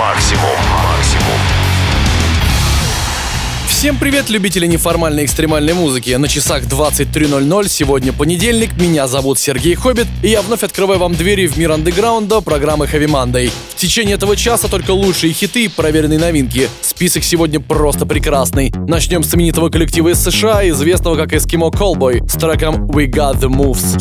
Максимум. Всем привет, любители неформальной экстремальной музыки. На часах 23:00, сегодня понедельник, меня зовут Сергей Хоббит, и я вновь открываю вам двери в мир андеграунда программы Heavy Monday. В течение этого часа только лучшие хиты и проверенные новинки. Список сегодня просто прекрасный. Начнем с именитого коллектива из США, известного как Eskimo Callboy, с треком We Got The Moves.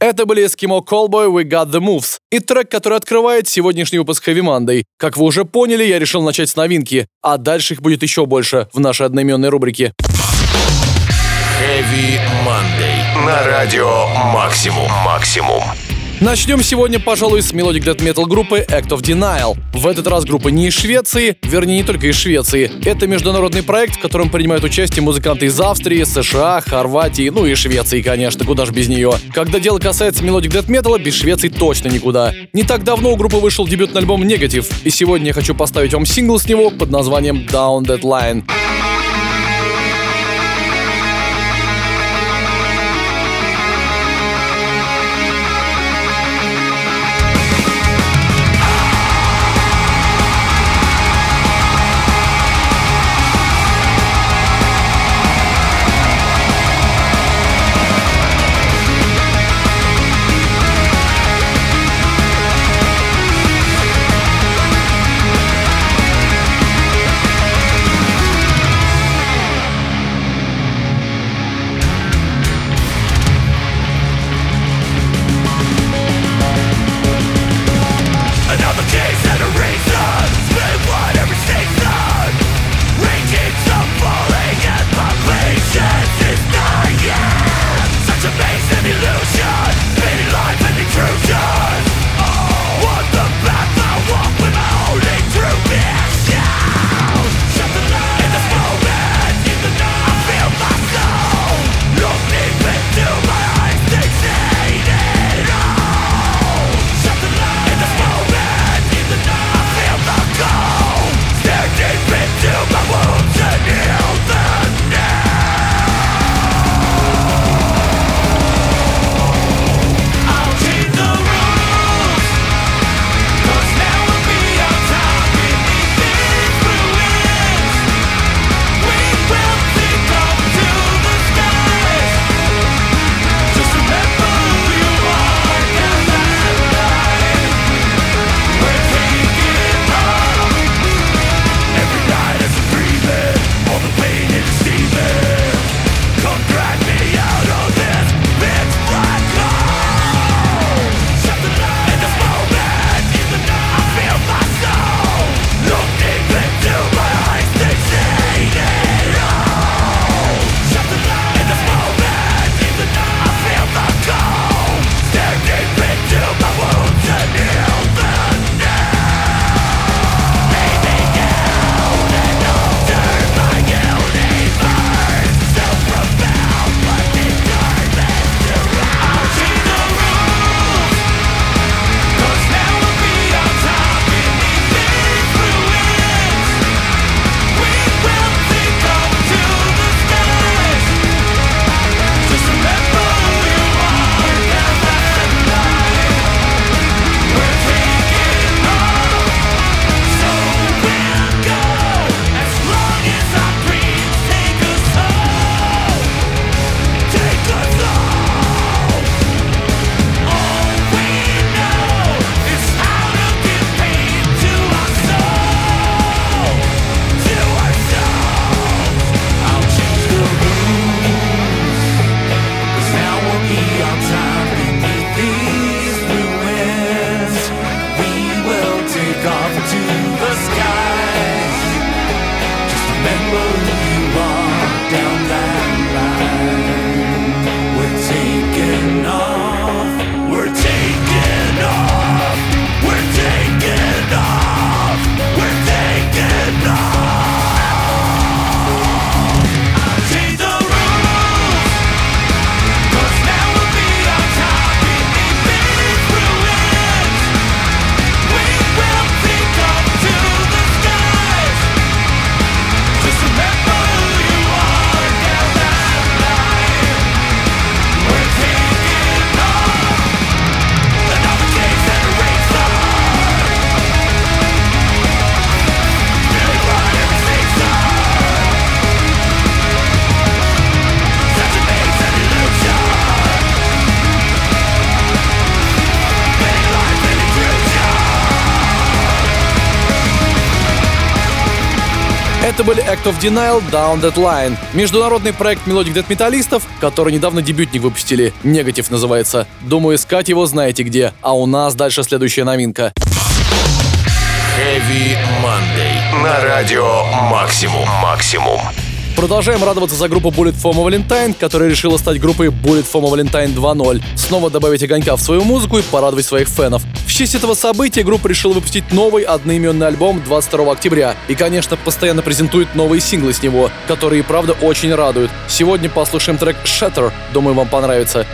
Это были Eskimo Callboy, We Got The Moves и трек, который открывает сегодняшний выпуск Heavy Monday. Как вы уже поняли, я решил начать с новинки, а дальше их будет еще больше в нашей одноименной рубрике. Heavy Monday на радио Максимум. Начнем сегодня, пожалуй, с мелодик дэт-метал группы Act of Denial. В этот раз группа не из Швеции, вернее, не только из Швеции. Это международный проект, в котором принимают участие музыканты из Австрии, США, Хорватии, ну и Швеции, конечно, куда ж без нее. Когда дело касается мелодик дэт-метала, без Швеции точно никуда. Не так давно у группы вышел дебютный альбом «Негатив», и сегодня я хочу поставить вам сингл с него под названием «Down That Line». Это были Act of Denial, Down That Line. Международный проект мелодик дэт-металлистов, который недавно дебютник выпустили. Негатив называется. Думаю, искать его знаете где. А у нас дальше следующая новинка. Heavy Monday. На радио Максимум. Максимум. Продолжаем радоваться за группу Bullet For My Valentine, которая решила стать группой Bullet For My Valentine 2.0. Снова добавить огонька в свою музыку и порадовать своих фенов. В честь этого события группа решила выпустить новый одноименный альбом 22 октября. И, конечно, постоянно презентует новые синглы с него, которые, правда, очень радуют. Сегодня послушаем трек Shatter. Думаю, вам понравится.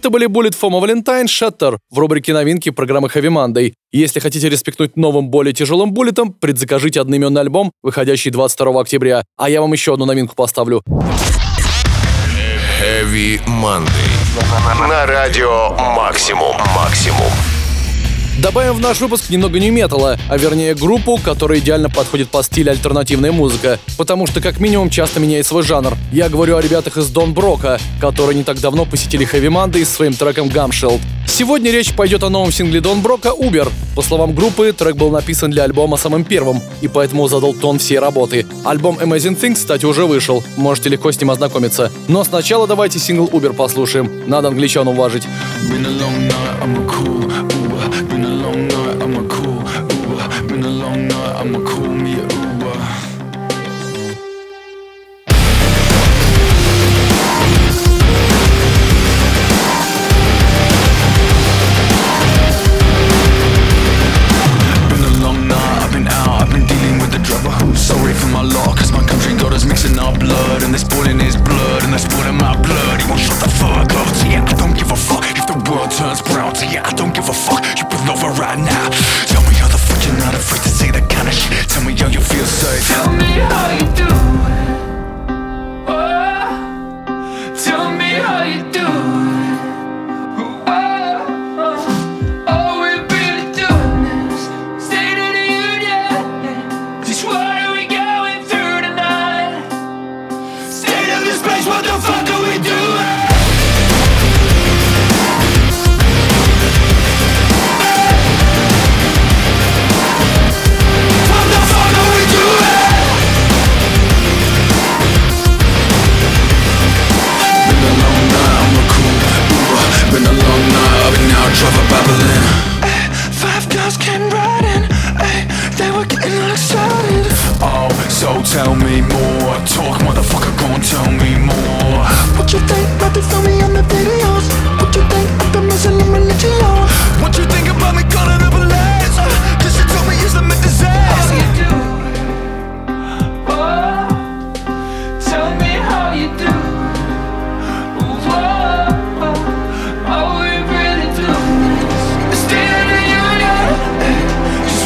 Это были Bullet For My Valentine, Shatter в рубрике новинки программы Heavy Monday. Если хотите респектнуть новым, более тяжелым буллетом, предзакажите одноименный альбом, выходящий 22 октября. А я вам еще одну новинку поставлю. Heavy Monday. На радио Максимум. Максимум. Добавим в наш выпуск немного нью-металла, а вернее группу, которая идеально подходит по стилю альтернативная музыка, потому что как минимум часто меняет свой жанр. Я говорю о ребятах из Don Broco, которые не так давно посетили Heavy Monday с своим треком Gumshield. Сегодня речь пойдет о новом сингле Don Broco «Uber». По словам группы, трек был написан для альбома самым первым, и поэтому задал тон всей работы. Альбом Amazing Things, кстати, уже вышел, можете легко с ним ознакомиться. Но сначала давайте сингл «Uber» послушаем, надо англичан уважить. I'ma call me a Uber. Been a long night, I've been out, I've been dealing with the driver who's sorry for my lot, cause my country god is mixing our blood, and they're spoiling his blood, and they're spoiling my blood. He won't shut the fuck up, so yeah, I don't give a fuck. If the world turns brown, so yeah, I don't give a fuck. You pull over right now, tell me how the fuck you're not afraid to say that kind of shit. Tell me how you feel safe. Tell me how you do. Oh, tell me how you do. Oh, oh, oh, we're really doing this. State of the union. Just what are we going through tonight? State of this place, what the fuck are we doing? Been a long night, I've been out driving Babylon. Five girls came riding, they were getting all excited. Oh, so tell me more, talk motherfucker, go and tell me more. What you think about the filming on the videos? What you think of the missing in religion? What you think about me calling up a laser? Cause you told me it's the mid disaster. How you do? Oh, tell me how you do.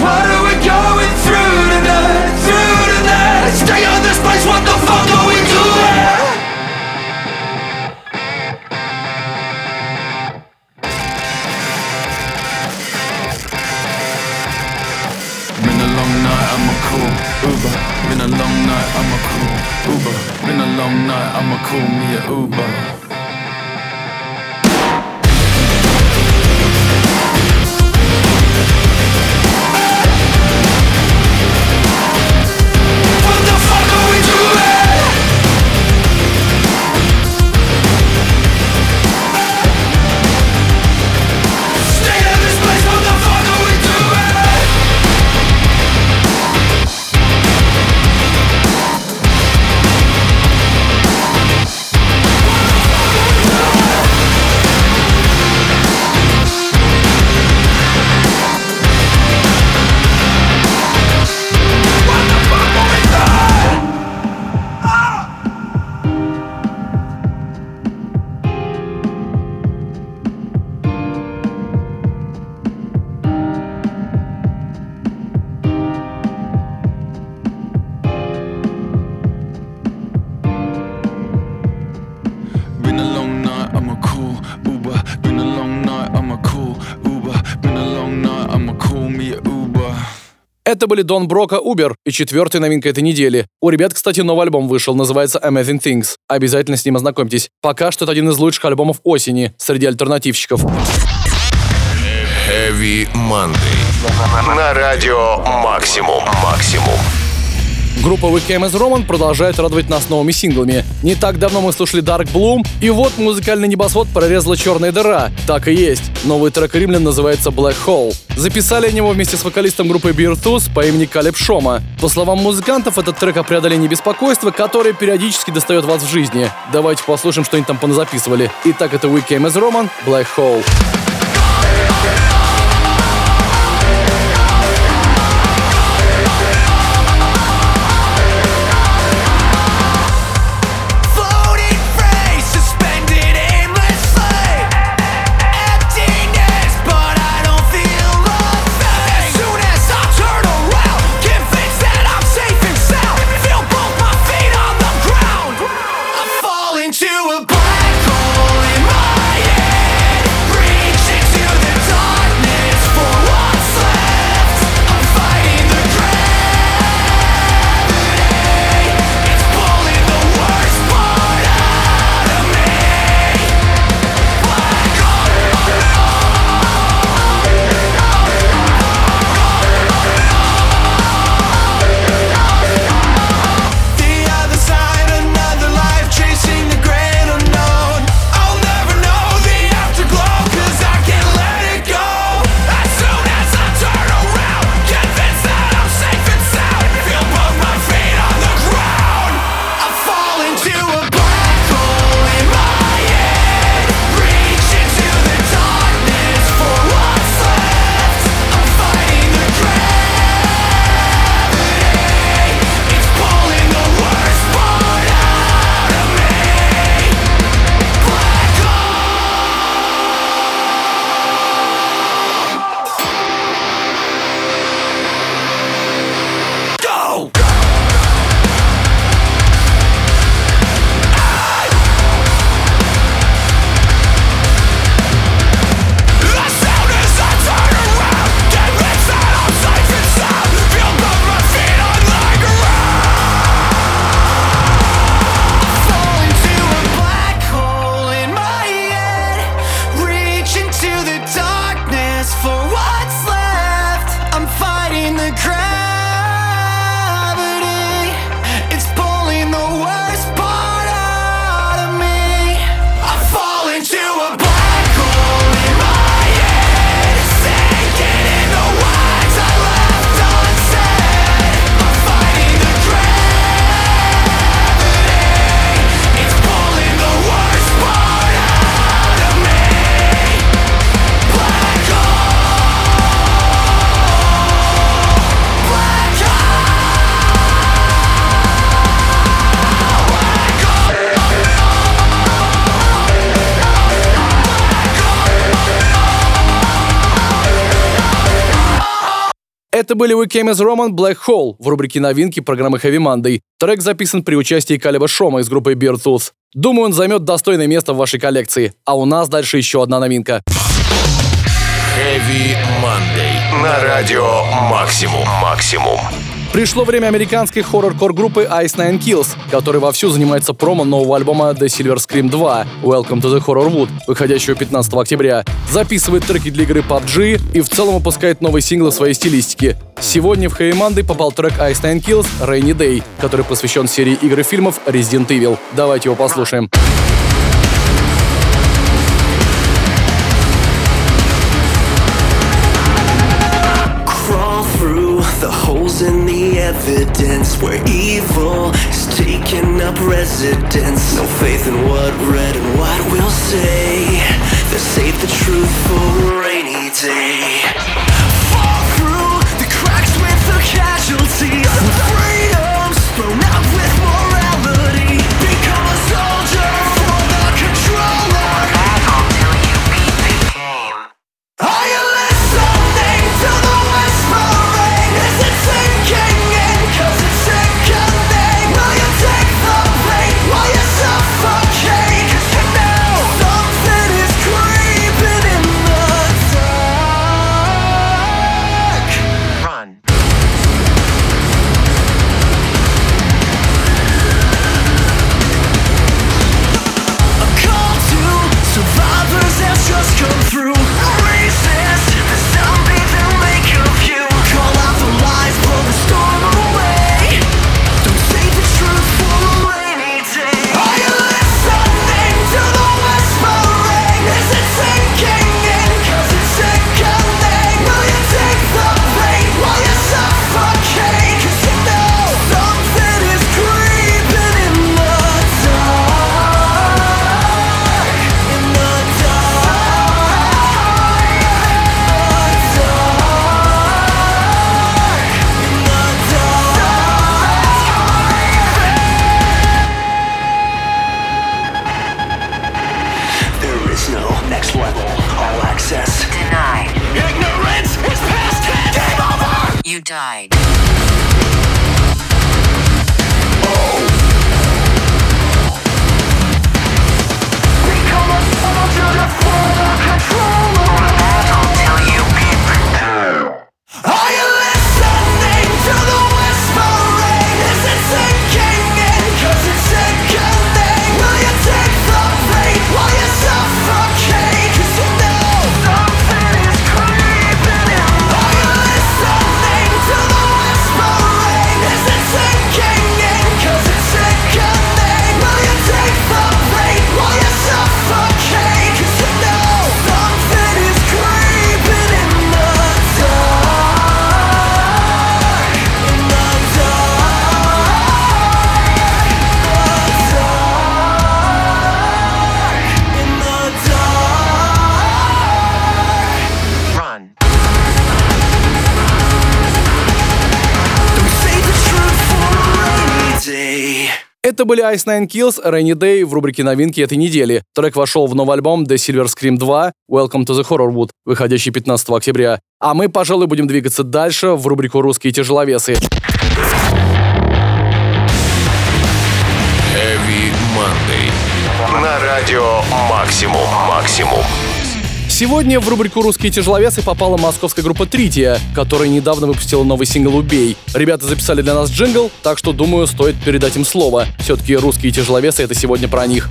What are we going through tonight, stay on this place, what the fuck are we doing? Been a long night, I'm a cool Uber. Been a long night, I'm a cool Uber. Been a long night, I'm a cool me a Uber. Это были Don Broco «Uber» и четвертая новинка этой недели. У ребят, кстати, новый альбом вышел, называется Amazing Things. Обязательно с ним ознакомьтесь. Пока что это один из лучших альбомов осени среди альтернативщиков. Heavy Monday. На радио Максимум. Максимум. Группа We Came as Romans продолжает радовать нас новыми синглами. Не так давно мы слушали Dark Bloom, и вот музыкальный небосвод прорезала черная дыра. Так и есть. Новый трек римлян называется Black Hole. Записали они его вместе с вокалистом группы Bear Tooth по имени Калеб Шома. По словам музыкантов, этот трек о преодолении беспокойства, которое периодически достает вас в жизни. Давайте послушаем, что они там поназаписывали. Итак, это We Came as Romans, Black Hole. Это были We Came as Romans, Black Hole в рубрике новинки программы Heavy Monday. Трек записан при участии Калеба Шома из группы Bear Tooth. Думаю, он займет достойное место в вашей коллекции. А у нас дальше еще одна новинка. Heavy Monday на радио Максимум. Пришло время американской хоррор-кор-группы Ice Nine Kills, которая вовсю занимается промо нового альбома The Silver Scream 2 Welcome to the Horror Wood, выходящего 15 октября. Записывает треки для игры PUBG и в целом выпускает новые синглы в своей стилистике. Сегодня в Heavy Monday попал трек Ice Nine Kills Rainy Day, который посвящен серии игр и фильмов Resident Evil. Давайте его послушаем. In the evidence where evil is taking up residence. No faith in what red and white will say. They save the truth for a rainy day. Fall through the cracks with the casualty. Freedom's thrown out with morality. Become a soldier for the controller. Battle till you beat the game. Are you listening to the whispering? Is it safe? Это были Ice Nine Kills, Rainy Day в рубрике новинки этой недели. Трек вошел в новый альбом The Silver Scream 2, Welcome to the Horror Wood, выходящий 15 октября. А мы, пожалуй, будем двигаться дальше в рубрику «Русские тяжеловесы». Heavy Monday на радио Максимум. Сегодня в рубрику «Русские тяжеловесы» попала московская группа «Третия», которая недавно выпустила новый сингл «Убей». Ребята записали для нас джингл, так что, думаю, стоит передать им слово. Все-таки «Русские тяжеловесы» — это сегодня про них.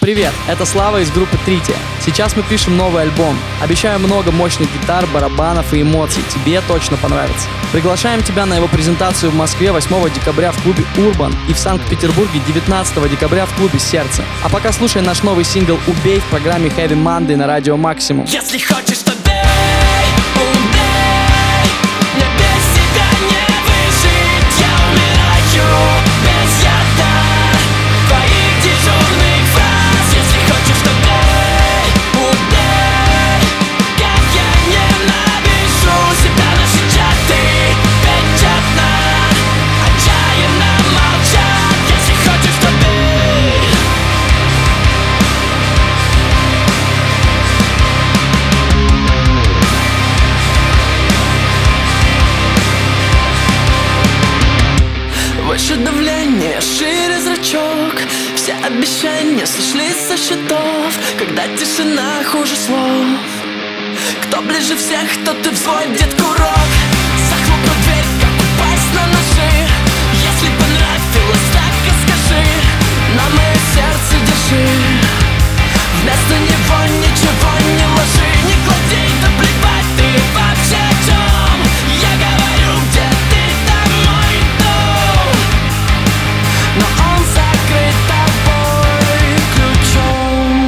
Привет, это Слава из группы «Третия». Сейчас мы пишем новый альбом. Обещаю много мощных гитар, барабанов и эмоций. Тебе точно понравится. Приглашаем тебя на его презентацию в Москве 8 декабря в клубе «Урбан» и в Санкт-Петербурге 19 декабря в клубе «Сердце». А пока слушай наш новый сингл «Убей» в программе Heavy Monday на радио Максимум. Если хочешь, то бей, убей. Мне без тебя не выжить. Я умираю без яда. Твоих дежурных. тишина хуже слов. Кто ближе всех, тот и взводит курок. Захлопнуть дверь, как упасть на ножи. Если понравилось, так и скажи. Но мое сердце держи. Вместо него ничего не ложи. Не клади, да плевать, ты вообще о чем? Я говорю, где ты, там мой дом. Но он закрыт тобой ключом.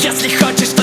Если хочешь, то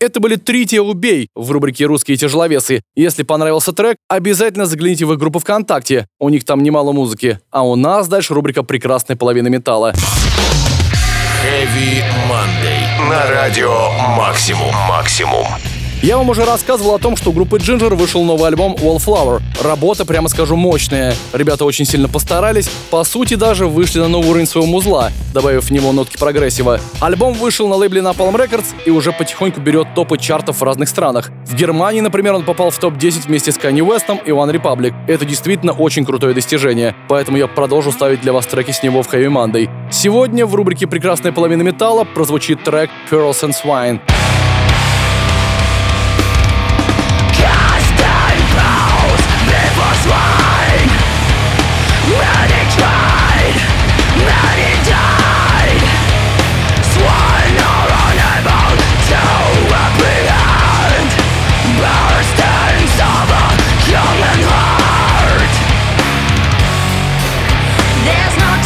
это были «Третия, убей» в рубрике «Русские тяжеловесы». Если понравился трек, обязательно загляните в их группу ВКонтакте. У них там немало музыки. А у нас дальше рубрика «Прекрасная половина металла». Heavy Monday на радио «Максимум». Максимум. Я вам уже рассказывал о том, что у группы Ginger вышел новый альбом Wallflower. Работа, прямо скажу, мощная. Ребята очень сильно постарались, по сути даже вышли на новый уровень своего музла, добавив в него нотки прогрессива. Альбом вышел на лейбле Napalm Records и уже потихоньку берет топы чартов в разных странах. В Германии, например, он попал в топ-10 вместе с Kanye West'ом и One Republic. Это действительно очень крутое достижение, поэтому я продолжу ставить для вас треки с него в Heavy Monday. Сегодня в рубрике «Прекрасная половина металла» прозвучит трек Pearls and Swine.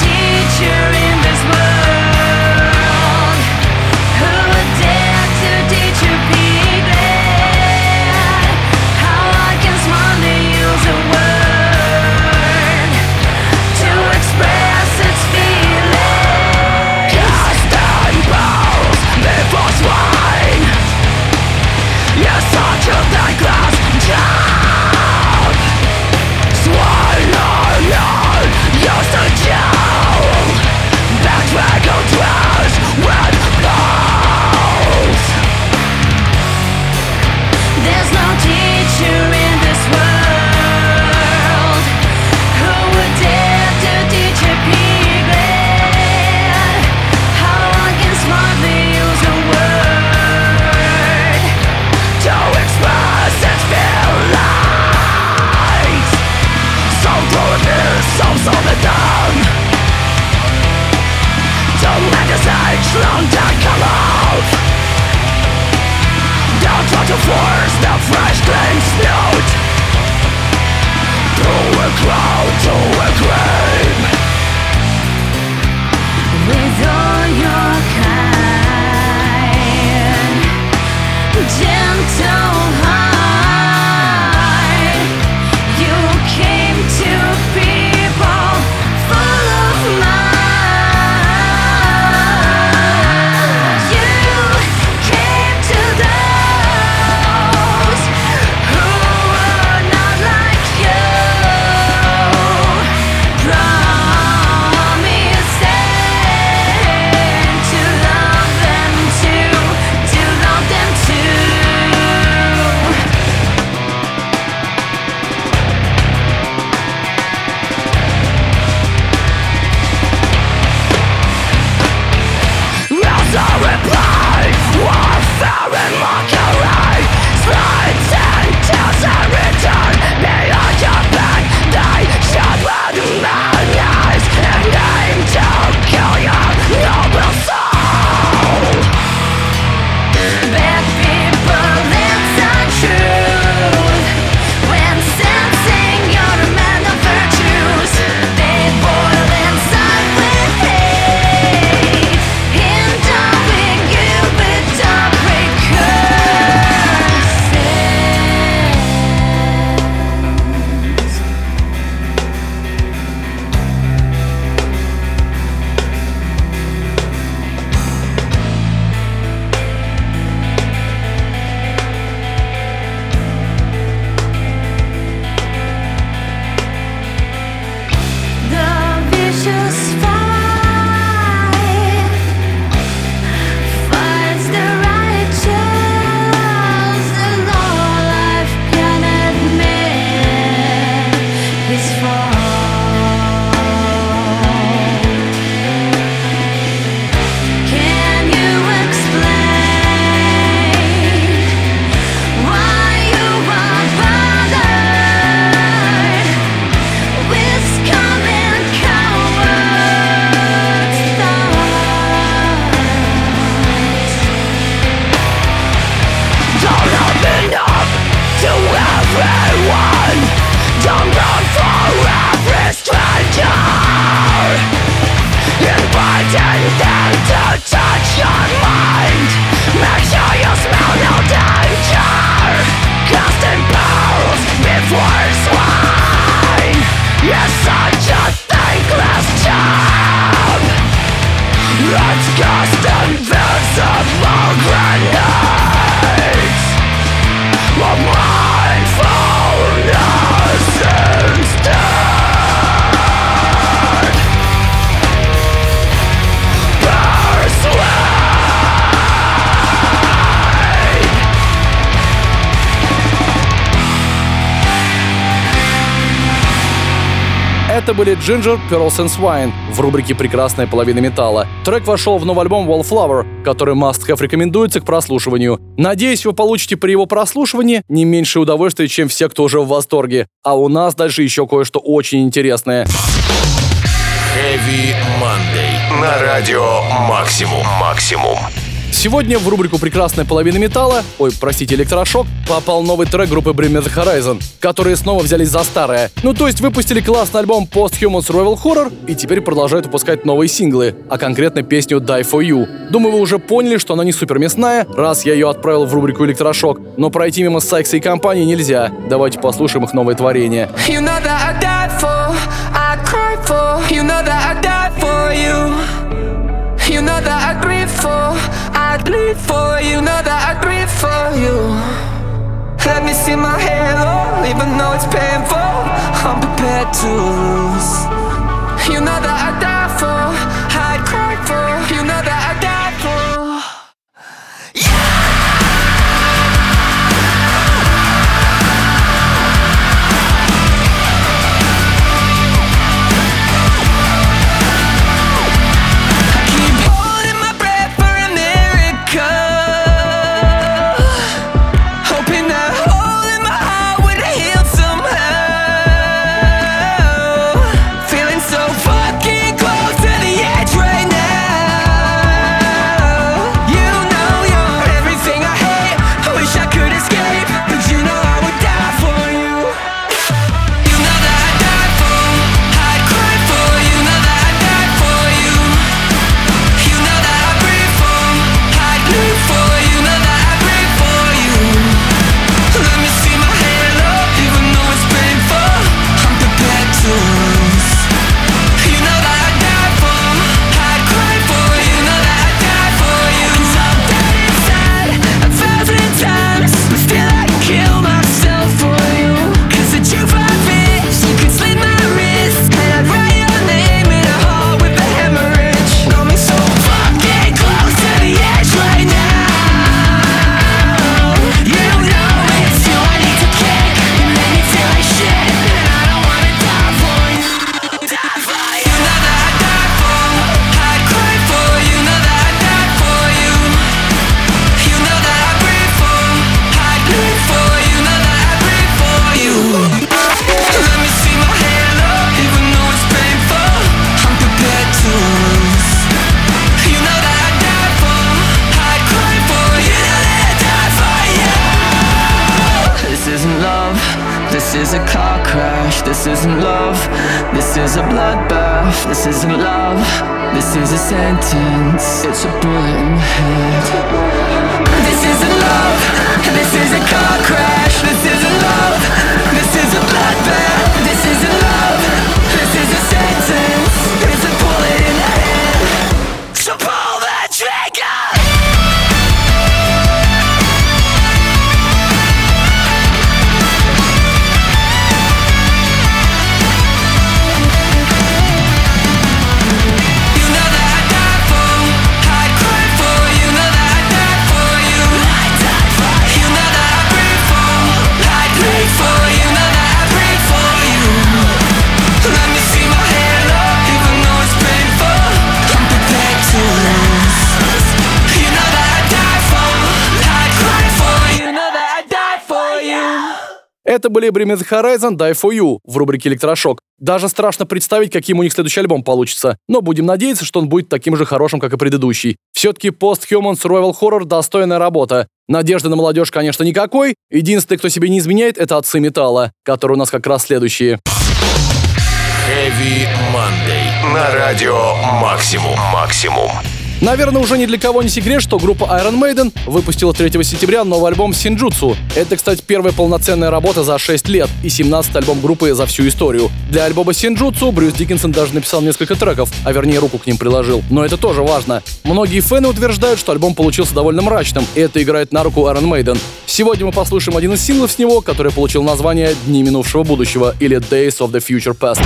Teacher in this world who would dare to one. Don't run for every stranger, inviting them to touch your mind. Make sure you smell no danger, casting pearls before swine. You're such a thankless job. Let's cast invincible grenades. A mindfulness instead. Это были Ginger, Pearls and Swine в рубрике «Прекрасная половина металла». Трек вошел в новый альбом Wallflower, который Must Have рекомендуется к прослушиванию. Надеюсь, вы получите при его прослушивании не меньше удовольствия, чем все, кто уже в восторге. А у нас дальше еще кое-что очень интересное. Heavy Monday на радио «Максимум». Максимум. Сегодня в рубрику «Прекрасная половина металла», «Электрошок», попал новый трек группы Bring Me the Horizon, которые снова взялись за старое. Ну то есть выпустили классный альбом Post Human Survival Horror и теперь продолжают выпускать новые синглы, а конкретно песню Die For You. Думаю, вы уже поняли, что она не супер мясная, раз я ее отправил в рубрику «Электрошок», но пройти мимо Сайкса и компании нельзя. Давайте послушаем их новое творение. You know that I died for, I cried for, you know that I died for you. You know that I grieve for, I bleed for. You know that I grieve for you. Let me see my halo, even though it's painful, I'm prepared to lose. You know that I die for, I cry for. You know that I die for. Это были Bring Me the Horizon, Die For You в рубрике «Электрошок». Даже страшно представить, каким у них следующий альбом получится, но будем надеяться, что он будет таким же хорошим, как и предыдущий. Все-таки Post Human Survival Horror — достойная работа. Надежды на молодежь, конечно, никакой. Единственный, кто себе не изменяет, это отцы металла, которые у нас как раз следующие. Heavy Monday. На радио Максимум. Максимум. Наверное, уже ни для кого не секрет, что группа Iron Maiden выпустила 3 сентября новый альбом «Синджутсу». Это, кстати, первая полноценная работа за 6 лет и 17-й альбом группы за всю историю. Для альбома «Синджутсу» Брюс Дикинсон даже написал несколько треков, а вернее руку к ним приложил. Но это тоже важно. Многие фэны утверждают, что альбом получился довольно мрачным, и это играет на руку Iron Maiden. Сегодня мы послушаем один из синглов с него, который получил название «Дни минувшего будущего» или «Days of the Future Past».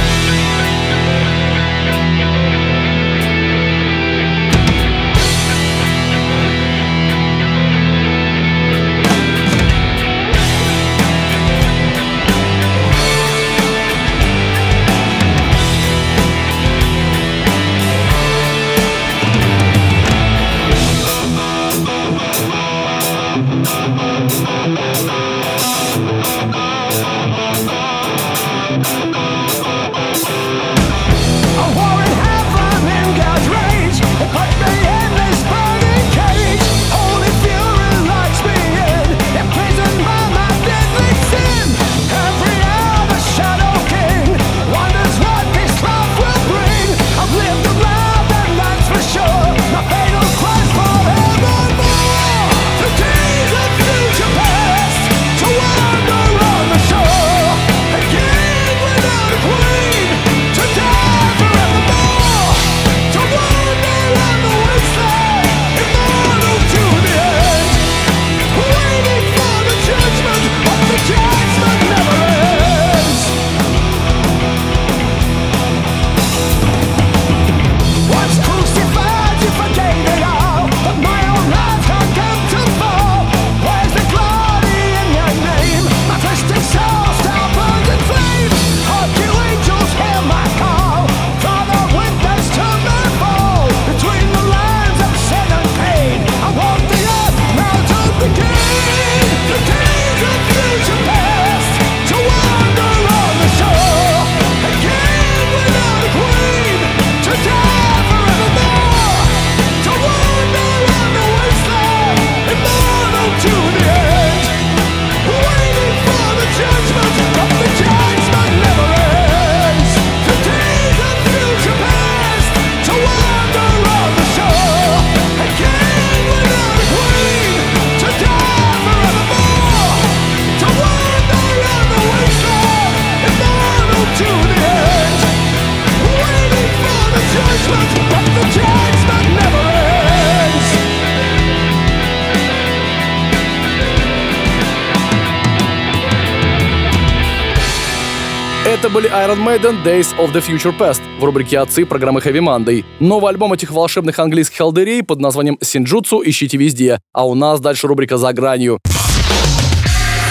Это были Iron Maiden Days of the Future Past в рубрике «Отцы» программы Heavy Monday. Новый альбом этих волшебных английских халдырей под названием «Синджутсу» ищите везде. А у нас дальше рубрика «За гранью».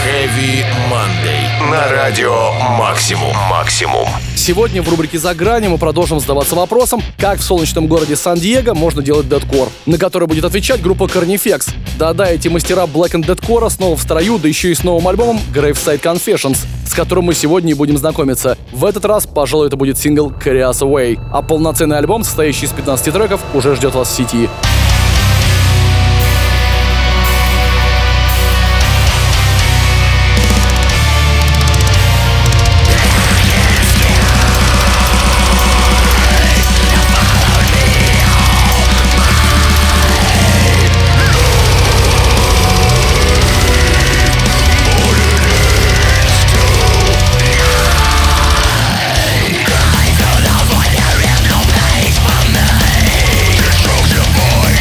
Heavy Monday. На радио Максимум. Максимум. Сегодня в рубрике «За гранью» мы продолжим задаваться вопросом, как в солнечном городе Сан-Диего можно делать дэткор, на который будет отвечать группа Carnifex. Да-да, эти мастера Black and Deadcore снова в строю, да еще и с новым альбомом Graveside Confessions, с которым мы сегодня и будем знакомиться. В этот раз, пожалуй, это будет сингл Carry Us Away, а полноценный альбом, состоящий из 15 треков, уже ждет вас в сети. Boy!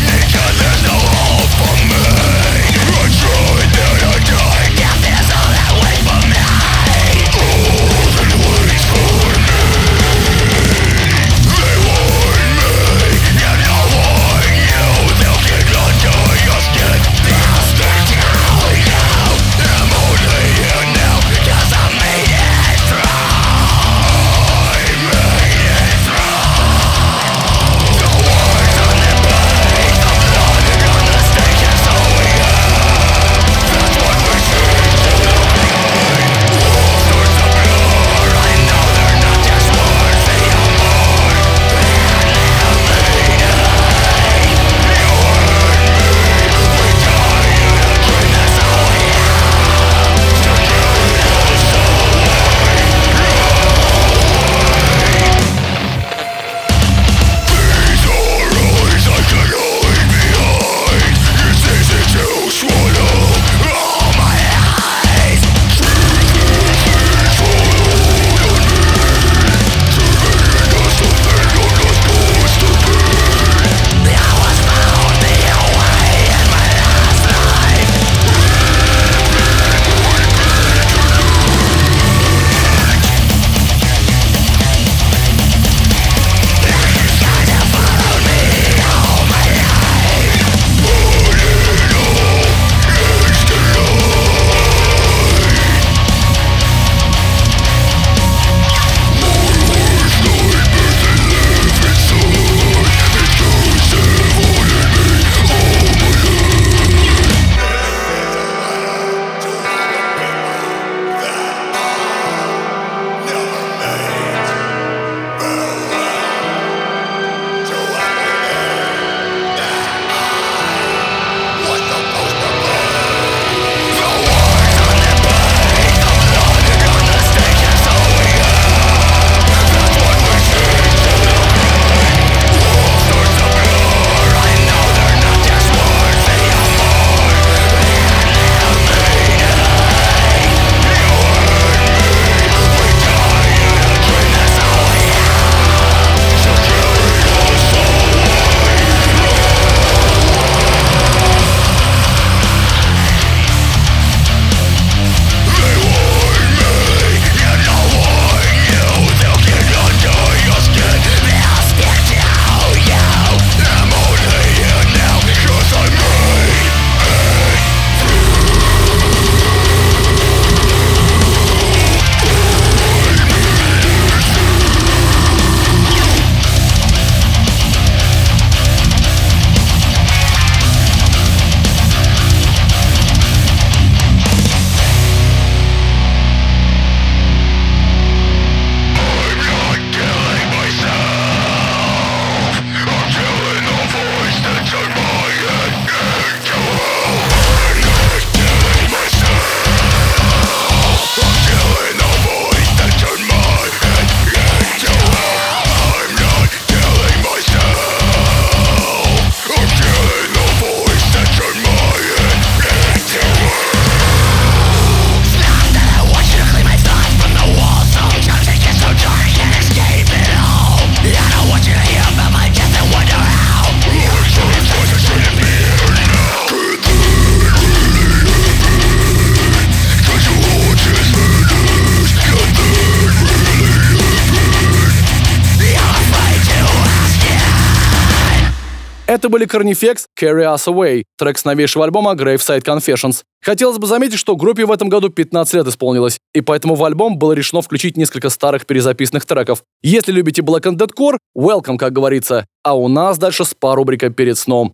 Это были Carnifex, Carry Us Away, трек с новейшего альбома Graveside Confessions. Хотелось бы заметить, что группе в этом году 15 лет исполнилось, и поэтому в альбом было решено включить несколько старых перезаписанных треков. Если любите Black and Dead Core, welcome, как говорится. А у нас дальше спа-рубрика перед сном.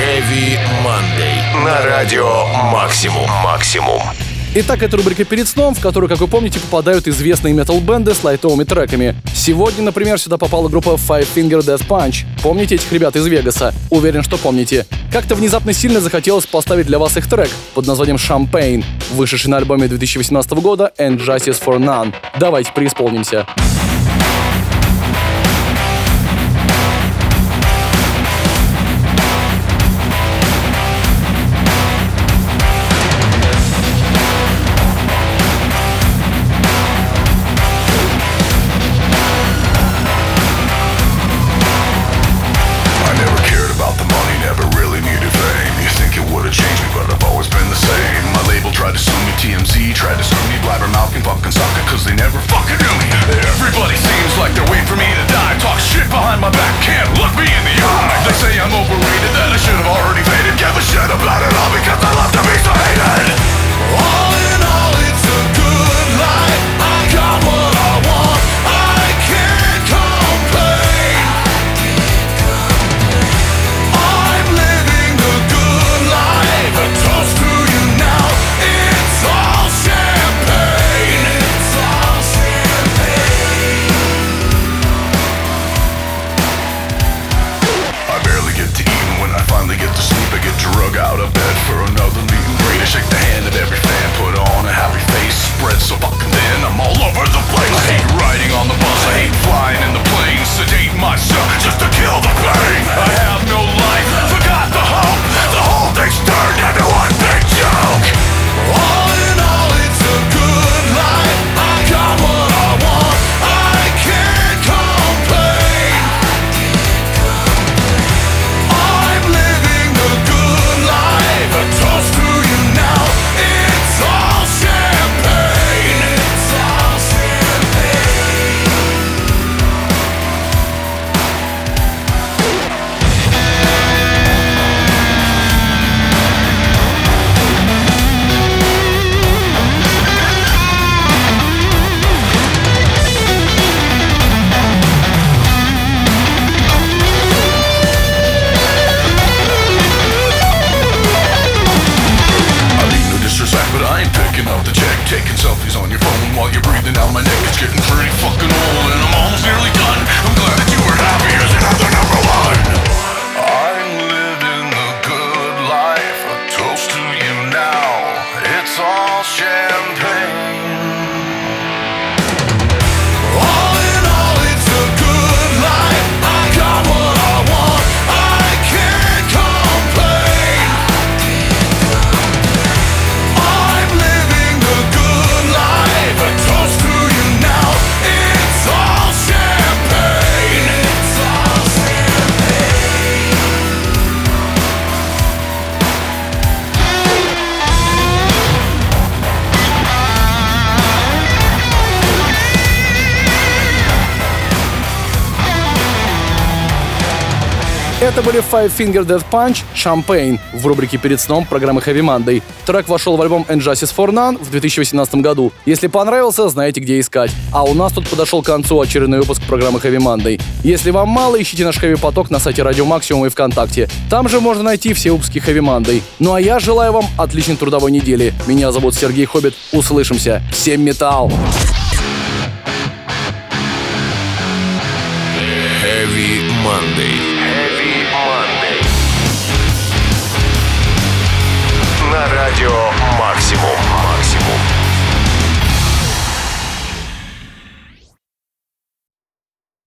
Heavy Monday на радио Максимум. Итак, это рубрика «Перед сном», в которую, как вы помните, попадают известные метал-бенды с лайтовыми треками. Сегодня, например, сюда попала группа Five Finger Death Punch. Помните этих ребят из Вегаса? Уверен, что помните. Как-то внезапно сильно захотелось поставить для вас их трек под названием «Champagne», вышедший на альбоме 2018 года «And Justice For None». Давайте преисполнимся. Это были Five Finger Death Punch, Champagne в рубрике «Перед сном» программы Heavy Monday. Трек вошел в альбом And Justice For None в 2018 году. Если понравился, знаете, где искать. А у нас тут подошел к концу очередной выпуск программы Heavy Monday. Если вам мало, ищите наш Heavy Поток на сайте Радио Максимум и ВКонтакте. Там же можно найти все выпуски Heavy Monday. Ну а я желаю вам отличной трудовой недели. Меня зовут Сергей Хоббит. Услышимся. Всем металл! Heavy Monday.